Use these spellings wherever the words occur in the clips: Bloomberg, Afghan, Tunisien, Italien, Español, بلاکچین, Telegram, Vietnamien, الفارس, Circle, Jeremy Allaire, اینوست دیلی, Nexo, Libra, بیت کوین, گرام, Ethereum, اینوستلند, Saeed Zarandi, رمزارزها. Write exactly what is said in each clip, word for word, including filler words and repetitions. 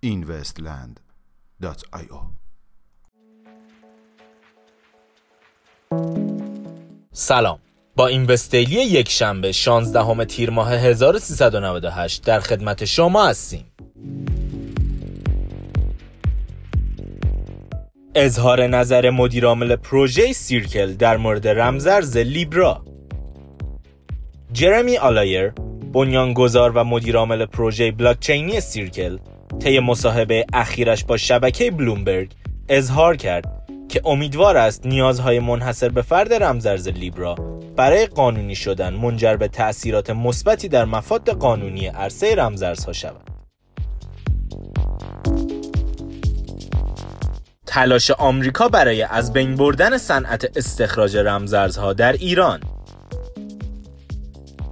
اینوستلند دات آی او سلام، با اینوست دیلی یک شنبه شانزدهم تیر ماه هزار و سیصد و نود و هشت در خدمت شما هستیم. اظهار نظر مدیرعامل پروژه سیرکل در مورد رمزارز لیبرا. جرمی آلایر، بنیانگذار و مدیرعامل پروژه بلاکچینی سیرکل، طی مصاحبه اخیرش با شبکه بلومبرگ اظهار کرد که امیدوار است نیازهای منحصر به فرد رمزارز لیبرا برای قانونی شدن منجر به تأثیرات مثبتی در مفاد قانونی عرصه رمزارزها شود. تلاش آمریکا برای از بین بردن صنعت استخراج رمزارزها در ایران.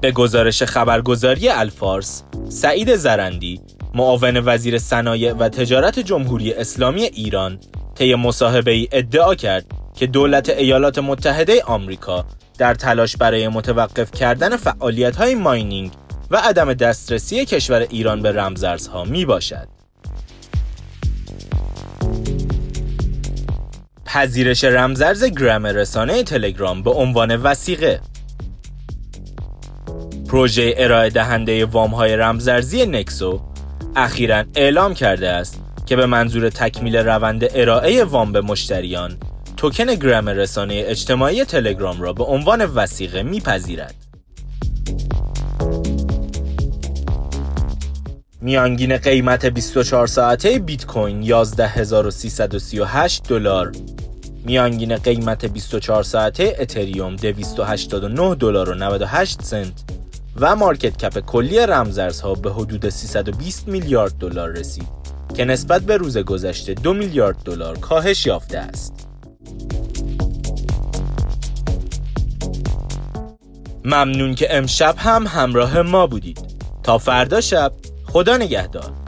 به گزارش خبرگزاری الفارس، سعید زرندی، معاون وزیر صنایع و تجارت جمهوری اسلامی ایران، طی مصاحبه‌ای ادعا کرد که دولت ایالات متحده آمریکا در تلاش برای متوقف کردن فعالیت‌های ماینینگ و عدم دسترسی کشور ایران به رمزارزها میباشد. پذیرش رمزارز گرام رسانه تلگرام به عنوان وثیقه. پروژه ارائه دهنده وام‌های رمزارزی نکسو اخیراً اعلام کرده است که به منظور تکمیل روند ارائه وام به مشتریان، توکن گرام رسانه اجتماعی تلگرام را به عنوان وثیقه میپذیرد. میانگین قیمت بیست و چهار ساعته بیت کوین یازده هزار و سیصد و سی و هشت دلار، میانگین قیمت بیست و چهار ساعته اتریوم دویست و هشتاد و نه دلار و نود و هشت سنت و مارکت کپ کلی رمزارزها به حدود سیصد و بیست میلیارد دلار رسید که نسبت به روز گذشته دو میلیارد دلار کاهش یافته است. ممنون که امشب هم همراه ما بودید. تا فردا شب، خدا نگهدار.